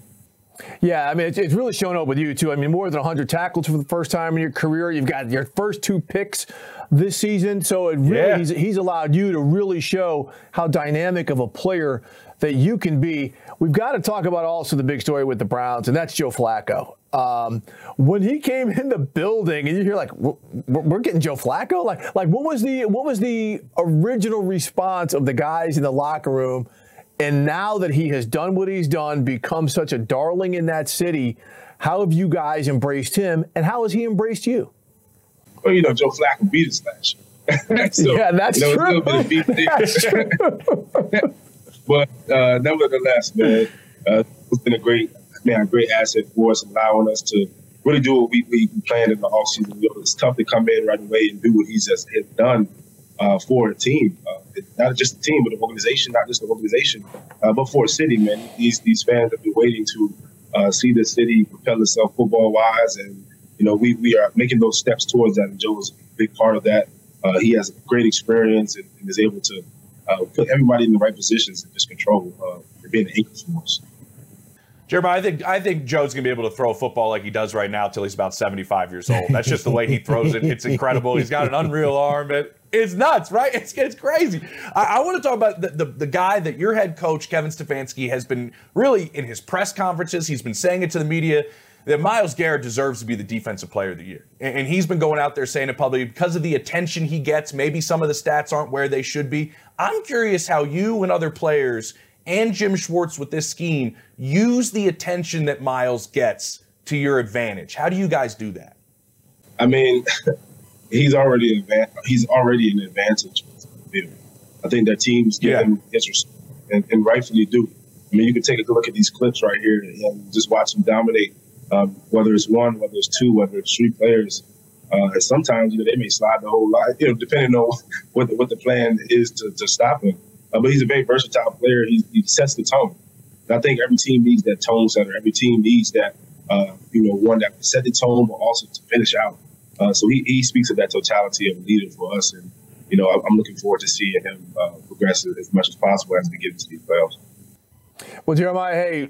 Yeah, I mean, it's really shown up with you, too. I mean, more than 100 tackles for the first time in your career. You've got your first 2 picks this season. So it really, he's allowed you to really show how dynamic of a player that you can be. We've got to talk about also the big story with the Browns, and that's Joe Flacco. When he came in the building, and you hear, we're getting Joe Flacco? Like what was the original response of the guys in the locker room? And now that he has done what he's done, become such a darling in that city, how have you guys embraced him, and how has he embraced you? well, you know, Joe Flacco beat us last year. So, yeah, that's true. That's true. But nevertheless, man, it's been a great asset for us, allowing us to really do what we planned in the offseason. You know, it's tough to come in right away and do what he's just done for a team. Not just a team, but an organization, not just an organization, but for a city, man. These fans have been waiting to see the city propel itself football-wise, and, you know, we are making those steps towards that, and Joe is a big part of that. He has great experience and is able to put everybody in the right positions and just control for being an anchor for us. Jeremiah, I think Joe's going to be able to throw a football like he does right now till he's about 75 years old. That's just the way he throws it. It's incredible. He's got an unreal arm. It's nuts, right? It's crazy. I want to talk about the guy that your head coach, Kevin Stefanski, has been really in his press conferences. He's been saying it to the media that Myles Garrett deserves to be the Defensive Player of the Year. And he's been going out there saying it publicly because of the attention he gets. Maybe some of the stats aren't where they should be. I'm curious how you and other players and Jim Schwartz with this scheme use the attention that Myles gets to your advantage. How do you guys do that? I mean, he's already an advantage. I think that teams give him interest, and rightfully do. I mean, you can take a look at these clips right here and just watch him dominate, whether it's one, whether it's two, whether it's three players. And sometimes, you know, they may slide the whole line, you know, depending on what the plan is to stop him. But he's a very versatile player. He sets the tone. And I think every team needs that tone setter. Every team needs that, you know, one that can set the tone, but also to finish out. So he speaks of that totality of a leader for us. And, you know, I'm looking forward to seeing him progress as much as possible as we get into these playoffs. Well, Jeremiah, hey,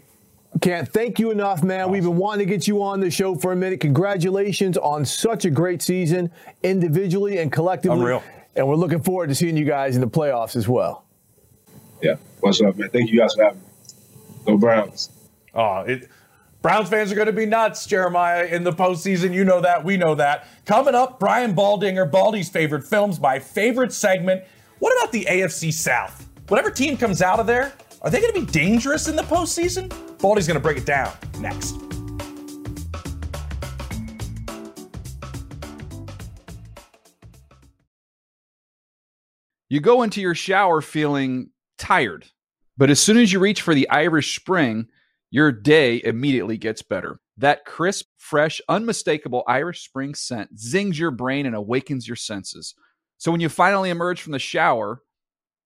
can't thank you enough, man. Awesome. We've been wanting to get you on the show for a minute. Congratulations on such a great season, individually and collectively. Unreal. And we're looking forward to seeing you guys in the playoffs as well. Yeah, what's up, man? Thank you guys for having me. Go Browns. Browns fans are going to be nuts, Jeremiah, in the postseason. You know that. We know that. Coming up, Brian Baldinger, Baldy's favorite films, my favorite segment. What about the AFC South? Whatever team comes out of there, are they going to be dangerous in the postseason? Baldy's going to break it down next. You go into your shower feeling tired, but as soon as you reach for the Irish Spring, your day immediately gets better. That crisp, fresh, unmistakable Irish Spring scent zings your brain and awakens your senses. So when you finally emerge from the shower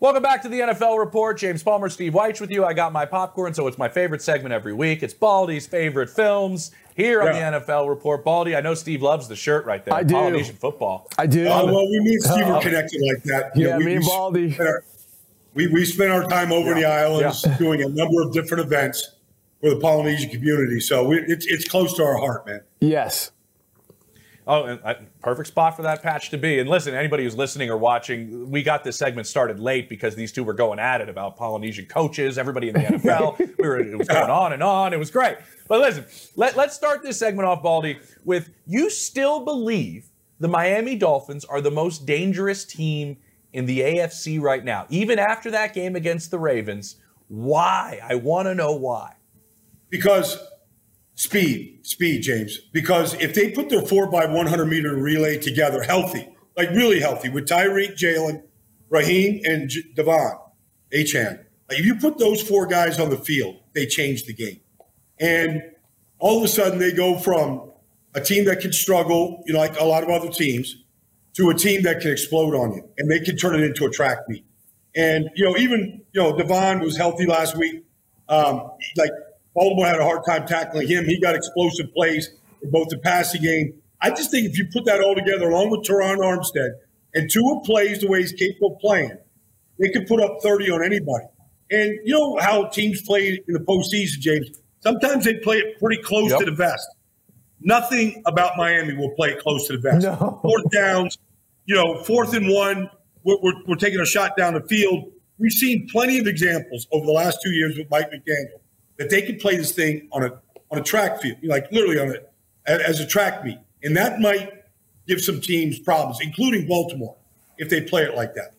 Welcome back to the NFL Report. James Palmer, Steve Wyche with you. I got my popcorn, so it's my favorite segment every week. It's Baldy's favorite films here on the NFL Report. Baldy, I know Steve loves the shirt right there. I do. Polynesian football. I do. Well, we need Steve connected like that. Me and Baldy. We spent our time over in the islands doing a number of different events for the Polynesian community, so it's close to our heart, man. Yes. Oh, and perfect spot for that patch to be. And listen, anybody who's listening or watching, we got this segment started late because these two were going at it about Polynesian coaches, everybody in the NFL. It was going on and on. It was great. But listen, let's start this segment off, Baldy, with you still believe the Miami Dolphins are the most dangerous team in the AFC right now, even after that game against the Ravens. Why? I want to know why. Because Speed, James. Because if they put their 4x100-meter relay together healthy, like really healthy, with Tyreek, Jalen, Raheem, and Devon, Achan, like if you put those four guys on the field, they change the game. And all of a sudden they go from a team that can struggle, you know, like a lot of other teams, to a team that can explode on you, and they can turn it into a track meet. And, you know, even, you know, Devon was healthy last week. Baltimore had a hard time tackling him. He got explosive plays in both the passing game. I just think if you put that all together, along with Teron Armstead, and Tua plays the way he's capable of playing, they could put up 30 on anybody. And you know how teams play in the postseason, James? Sometimes they play it pretty close to the vest. Nothing about Miami will play it close to the vest. No. Fourth downs, you know, 4th and 1, we're taking a shot down the field. We've seen plenty of examples over the last 2 years with Mike McDaniel that they can play this thing on a track field, like literally as a track meet. And that might give some teams problems, including Baltimore, if they play it like that.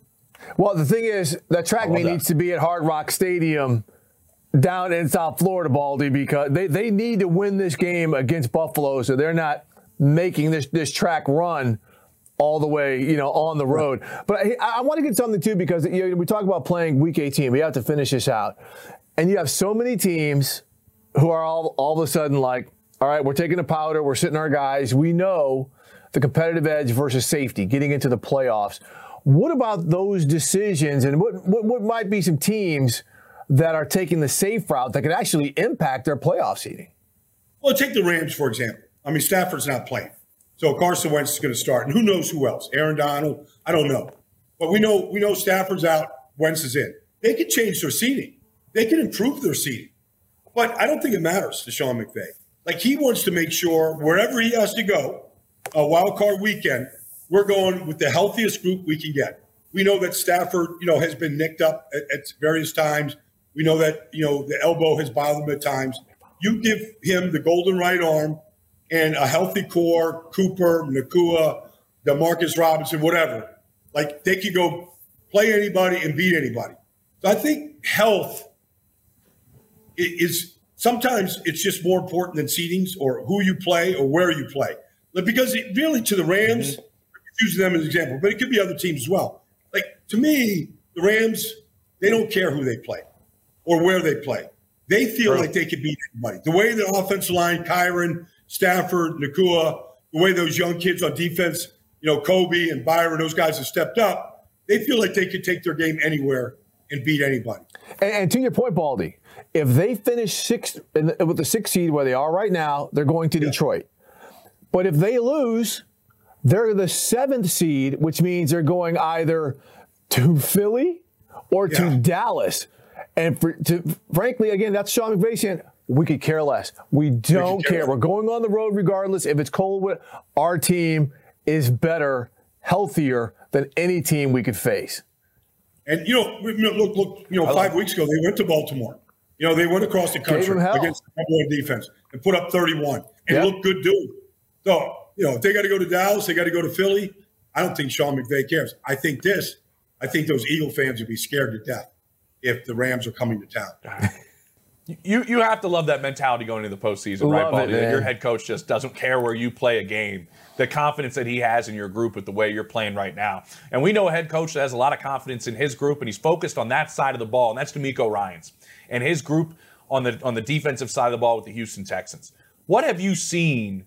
Well, the thing is, that track meet needs to be at Hard Rock Stadium down in South Florida, Baldy, because they need to win this game against Buffalo, so they're not making this track run all the way, on the road. But I want to get something, too, because we talk about playing Week 18. We have to finish this out. And you have so many teams who are all of a sudden like, all right, we're taking the powder. We're sitting our guys. We know the competitive edge versus safety, getting into the playoffs. What about those decisions, and what might be some teams that are taking the safe route that could actually impact their playoff seeding? Well, take the Rams, for example. I mean, Stafford's not playing. So Carson Wentz is going to start. And who knows who else? Aaron Donald? I don't know. But we know Stafford's out, Wentz is in. They can change their seeding. They can improve their seeding. But I don't think it matters to Sean McVay. Like, he wants to make sure wherever he has to go, a wild card weekend, we're going with the healthiest group we can get. We know that Stafford, has been nicked up at various times. We know that, the elbow has bothered him at times. You give him the golden right arm and a healthy core, Cooper, Nakua, DeMarcus Robinson, whatever. Like, they could go play anybody and beat anybody. So I think health is sometimes it's just more important than seedings or who you play or where you play. Because really, to the Rams, using them as an example, but it could be other teams as well. Like, to me, the Rams, they don't care who they play or where they play. They feel like they could beat anybody. The way the offensive line, Kyron, Stafford, Nakua, the way those young kids on defense, Kobe and Byron, those guys have stepped up, they feel like they could take their game anywhere and beat anybody. And to your point, Baldy, if they finish sixth with the sixth seed where they are right now, they're going to Detroit. But if they lose, they're the seventh seed, which means they're going either to Philly or to Dallas. And frankly, again, that's Sean McVay saying, we could care less. We don't care. We're going on the road regardless. If it's cold, our team is better, healthier than any team we could face. And, look, 5 weeks ago, they went to Baltimore. They went across the country against the Cowboys defense and put up 31 and looked good doing it. So, if they got to go to Dallas, they got to go to Philly, I don't think Sean McVay cares. I think those Eagle fans would be scared to death if the Rams are coming to town. You have to love that mentality going into the postseason, right, Baldy? Your head coach just doesn't care where you play a game. The confidence that he has in your group with the way you're playing right now. And we know a head coach that has a lot of confidence in his group, and he's focused on that side of the ball, and that's DeMeco Ryans and his group on the defensive side of the ball with the Houston Texans. What have you seen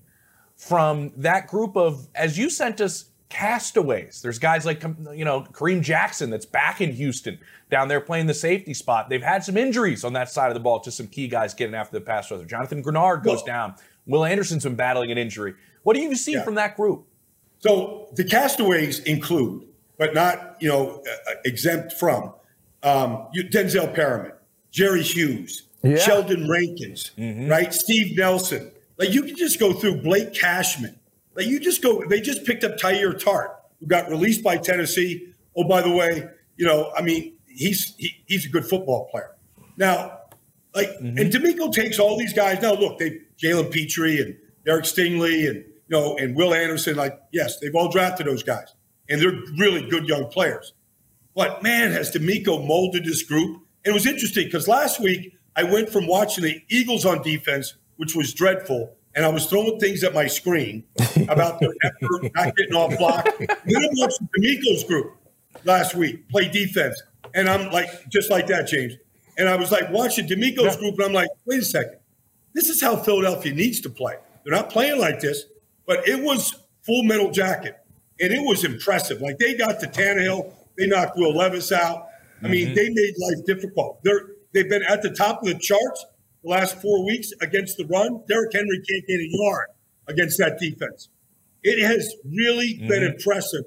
from that group of, as you sent us, castaways? There's guys like, Kareem Jackson that's back in Houston down there playing the safety spot. They've had some injuries on that side of the ball to some key guys getting after the pass rusher. Jonathan Grenard goes down. Will Anderson's been battling an injury. What do you see from that group? So the castaways include, but not, exempt from, Denzel Perriman, Jerry Hughes, Sheldon Rankins, right? Steve Nelson. Like, you can just go through Blake Cashman. Like, they just picked up Tyler Tart, who got released by Tennessee. Oh, by the way, he's a good football player. Now, and DeMeco takes all these guys. Now, look, Jalen Petrie and Derek Stingley and, and Will Anderson. Like, yes, they've all drafted those guys. And they're really good young players. But, man, has DeMeco molded this group? And it was interesting because last week I went from watching the Eagles on defense, which was dreadful, and I was throwing things at my screen about their effort, not getting off block. We watched DeMeco's group last week play defense, and I'm like, just like that, James. And I was like watching DeMeco's group, and I'm like, wait a second. This is how Philadelphia needs to play. They're not playing like this, but it was full metal jacket, and it was impressive. Like, they got to Tannehill. They knocked Will Levis out. I mean, they made life difficult. They've been at the top of the charts the last 4 weeks against the run. Derrick Henry can't get a yard against that defense. It has really been impressive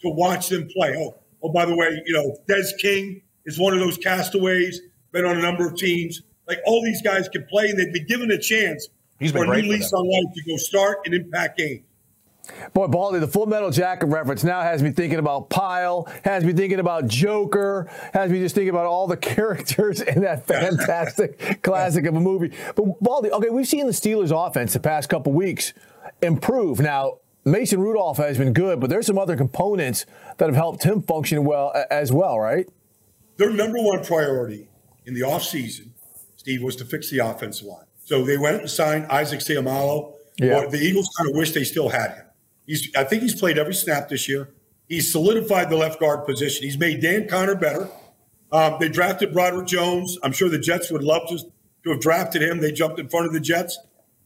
to watch them play. Oh, by the way, Des King is one of those castaways, been on a number of teams. Like, all these guys can play, and they've been given a chance for a new lease on life to go start and impact games. Boy, Baldy, the Full Metal Jacket reference now has me thinking about Pyle, has me thinking about Joker, has me just thinking about all the characters in that fantastic classic of a movie. But, Baldy, okay, we've seen the Steelers' offense the past couple weeks, improve. Now, Mason Rudolph has been good, but there's some other components that have helped him function well as well, right? Their number one priority in the offseason, Steve, was to fix the offensive line. So they went and signed Isaac Seumalo. Yeah. The Eagles kind of wish they still had him. I think he's played every snap this year. He's solidified the left guard position. He's made Dan Connor better. They drafted Broderick Jones. I'm sure the Jets would love to have drafted him. They jumped in front of the Jets.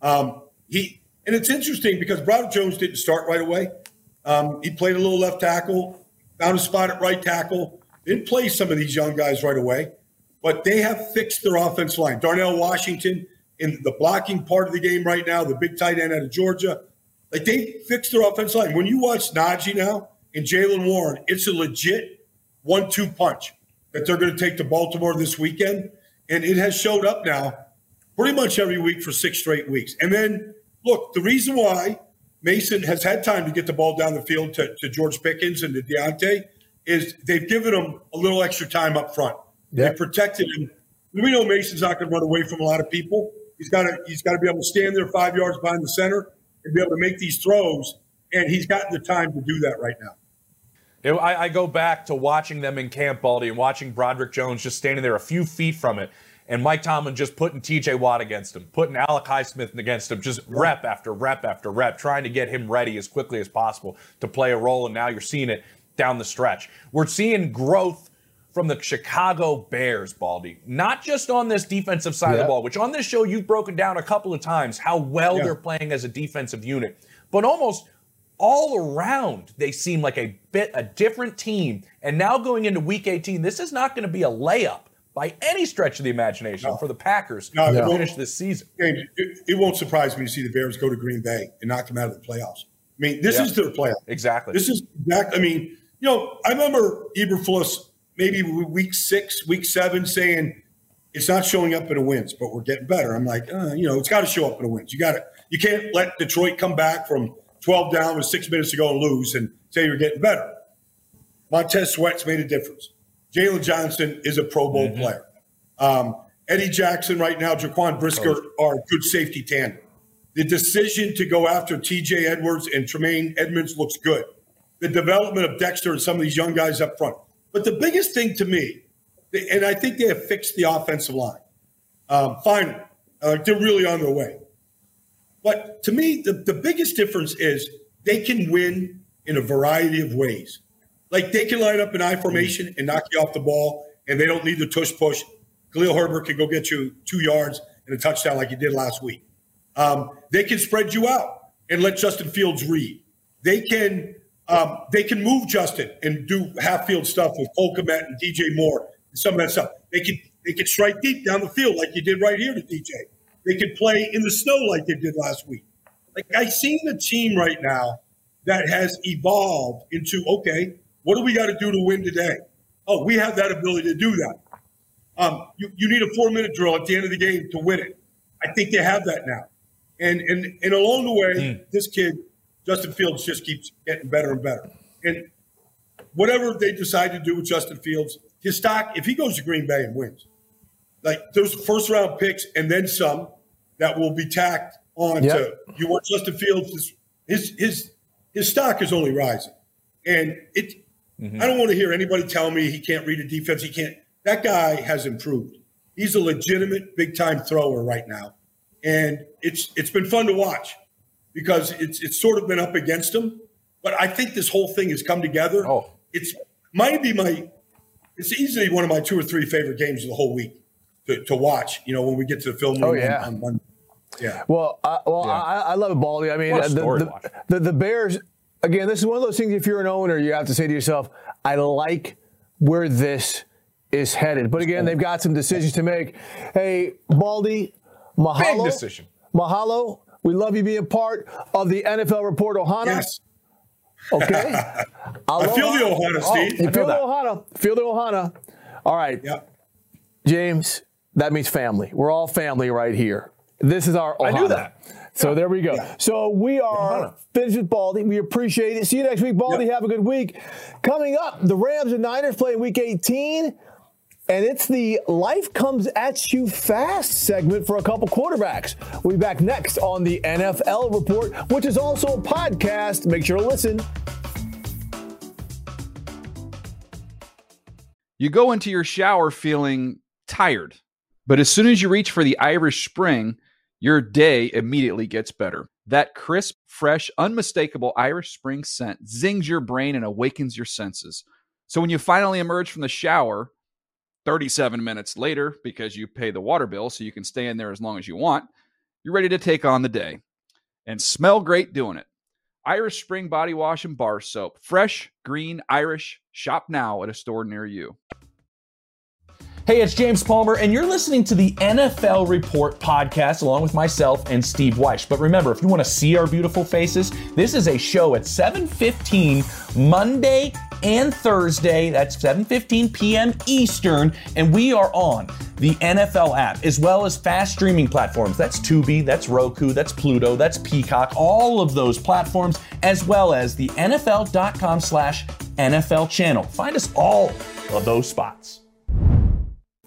And it's interesting because Broderick Jones didn't start right away. He played a little left tackle, found a spot at right tackle, didn't play some of these young guys right away. But they have fixed their offensive line. Darnell Washington in the blocking part of the game right now, the big tight end out of Georgia. Like, they fixed their offensive line. When you watch Najee now and Jaylen Warren, it's a legit 1-2 punch that they're going to take to Baltimore this weekend. And it has showed up now pretty much every week for 6 straight weeks. And then, look, the reason why Mason has had time to get the ball down the field to George Pickens and to Deontay is they've given him a little extra time up front. Yep. They protected him. We know Mason's not going to run away from a lot of people. He's got to be able to stand there 5 yards behind the center and be able to make these throws, and he's gotten the time to do that right now. You know, I go back to watching them in camp, Baldy, and watching Broderick Jones just standing there a few feet from it, and Mike Tomlin just putting T.J. Watt against him, putting Alec Highsmith against him, just rep after rep after rep, trying to get him ready as quickly as possible to play a role, and now you're seeing it down the stretch. We're seeing growth from the Chicago Bears, Baldy, not just on this defensive side of the ball, which on this show you've broken down a couple of times how well they're playing as a defensive unit, but almost all around they seem like a different team. And now going into Week 18, this is not going to be a layup by any stretch of the imagination for the Packers to finish this season. It won't surprise me to see the Bears go to Green Bay and knock them out of the playoffs. I mean, this is their playoff. Exactly. This is exactly. I mean, you know, I remember Eberflus maybe week 6, week 7, saying it's not showing up in the wins, but we're getting better. I'm like, it's got to show up in the wins. You can't let Detroit come back from 12 down with 6 minutes to go and lose and say you're getting better. Montez Sweat's made a difference. Jalen Johnson is a Pro Bowl player. Eddie Jackson right now, Jaquan Brisker are a good safety tandem. The decision to go after TJ Edwards and Tremaine Edmonds looks good. The development of Dexter and some of these young guys up front. But the biggest thing to me, and I think they have fixed the offensive line. Finally, they're really on their way. But to me, the biggest difference is they can win in a variety of ways. Like, they can line up in I formation and knock you off the ball, and they don't need the tush-push. Khalil Herbert can go get you 2 yards and a touchdown like he did last week. They can spread you out and let Justin Fields read. They can move Justin and do half-field stuff with Cole Kmet and DJ Moore and some of that stuff. They can strike deep down the field like you did right here to DJ. They can play in the snow like they did last week. Like, I've seen the team right now that has evolved into, okay, what do we got to do to win today? Oh, we have that ability to do that. You need a 4-minute drill at the end of the game to win it. I think they have that now. And along the way, this kid – Justin Fields just keeps getting better and better. And whatever they decide to do with Justin Fields, his stock, if he goes to Green Bay and wins, like, there's first-round picks and then some that will be tacked on to you want Justin Fields. His stock is only rising. And it. I don't want to hear anybody tell me he can't read a defense. He can't. That guy has improved. He's a legitimate big-time thrower right now. And it's been fun to watch, because it's sort of been up against him. But I think this whole thing has come together. It's easily one of my 2 or 3 favorite games of the whole week to watch, you know, when we get to the film room on Monday. Yeah. I love it, Baldy. I mean, the Bears, again, this is one of those things, if you're an owner, you have to say to yourself, I like where this is headed. But again, they've got some decisions to make. Hey, Baldy, mahalo. Big decision. Mahalo. We love you being part of the NFL Report, Ohana. Yes. Okay. I feel the Ohana, Steve. You feel the Ohana. Feel the Ohana. All right. Yep. James, that means family. We're all family right here. This is our Ohana. I knew that. So there we go. Yeah. So we are finished with Baldy. We appreciate it. See you next week, Baldy. Yep. Have a good week. Coming up, the Rams and Niners play in Week 18. And it's the Life Comes At You Fast segment for a couple quarterbacks. We'll be back next on the NFL Report, which is also a podcast. Make sure to listen. You go into your shower feeling tired, but as soon as you reach for the Irish Spring, your day immediately gets better. That crisp, fresh, unmistakable Irish Spring scent zings your brain and awakens your senses. So when you finally emerge from the shower 37 minutes later, because you pay the water bill so you can stay in there as long as you want, you're ready to take on the day and smell great doing it. Irish Spring Body Wash and Bar Soap. Fresh, green, Irish. Shop now at a store near you. Hey, it's James Palmer, and you're listening to the NFL Report podcast along with myself and Steve Wyche. But remember, if you want to see our beautiful faces, this is a show at 7:15 Monday and Thursday. That's 7:15 p.m. Eastern, and we are on the NFL app, as well as fast streaming platforms. That's Tubi, that's Roku, that's Pluto, that's Peacock, all of those platforms, as well as the NFL.com/NFL channel. Find us all of those spots.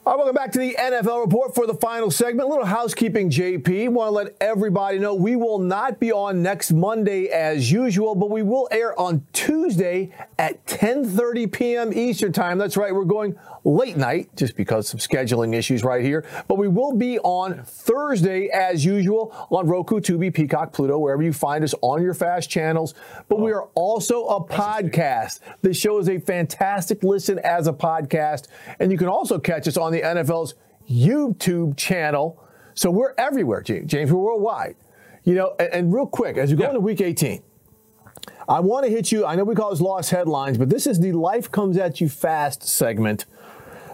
All right, welcome back to the NFL Report for the final segment. A little housekeeping, JP. Want to let everybody know we will not be on next Monday as usual, but we will air on Tuesday at 10:30 p.m. Eastern time. That's right, we're going late night just because some scheduling issues right here. But we will be on Thursday as usual on Roku, Tubi, Peacock, Pluto, wherever you find us on your fast channels. But we are also a podcast. This show is a fantastic listen as a podcast, and you can also catch us on the NFL's YouTube channel. So we're everywhere, James. We're worldwide. You know, and real quick, as we go into Week 18, I want to hit you. I know we call this Lost Headlines, but this is the Life Comes At You Fast segment,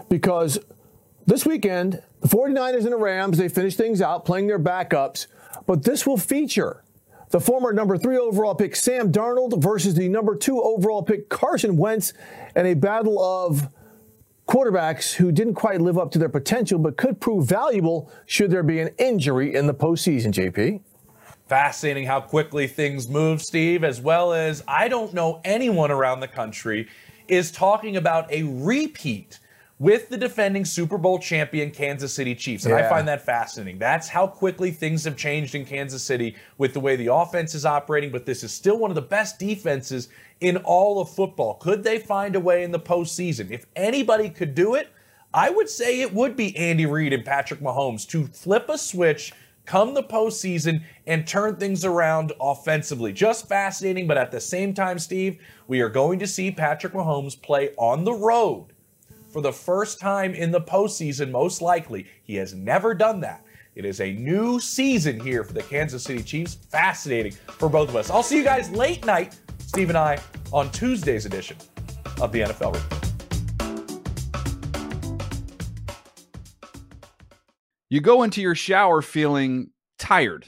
because this weekend, the 49ers and the Rams, they finished things out playing their backups, but this will feature the former number 3 overall pick Sam Darnold versus the number 2 overall pick Carson Wentz in a battle of quarterbacks who didn't quite live up to their potential but could prove valuable should there be an injury in the postseason, JP. Fascinating how quickly things move, Steve, as well as I don't know anyone around the country is talking about a repeat with the defending Super Bowl champion Kansas City Chiefs. And I find that fascinating. That's how quickly things have changed in Kansas City with the way the offense is operating, but this is still one of the best defenses in all of football. Could they find a way in the postseason? If anybody could do it, I would say it would be Andy Reid and Patrick Mahomes to flip a switch come the postseason and turn things around offensively. Just fascinating, but at the same time, Steve, we are going to see Patrick Mahomes play on the road for the first time in the postseason, most likely. He has never done that. It is a new season here for the Kansas City Chiefs. Fascinating for both of us. I'll see you guys late night, Steve and I, on Tuesday's edition of the NFL Report. You go into your shower feeling tired,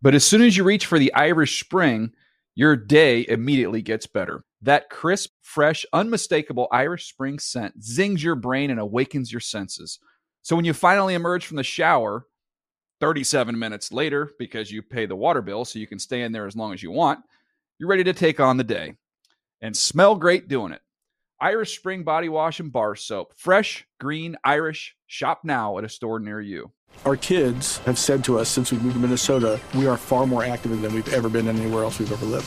but as soon as you reach for the Irish Spring, your day immediately gets better. That crisp, fresh, unmistakable Irish Spring scent zings your brain and awakens your senses. So when you finally emerge from the shower 37 minutes later, because you pay the water bill so you can stay in there as long as you want, you're ready to take on the day and smell great doing it. Irish Spring Body Wash and Bar Soap. Fresh, green, Irish. Shop now at a store near you. Our kids have said to us since we moved to Minnesota, we are far more active than we've ever been anywhere else we've ever lived.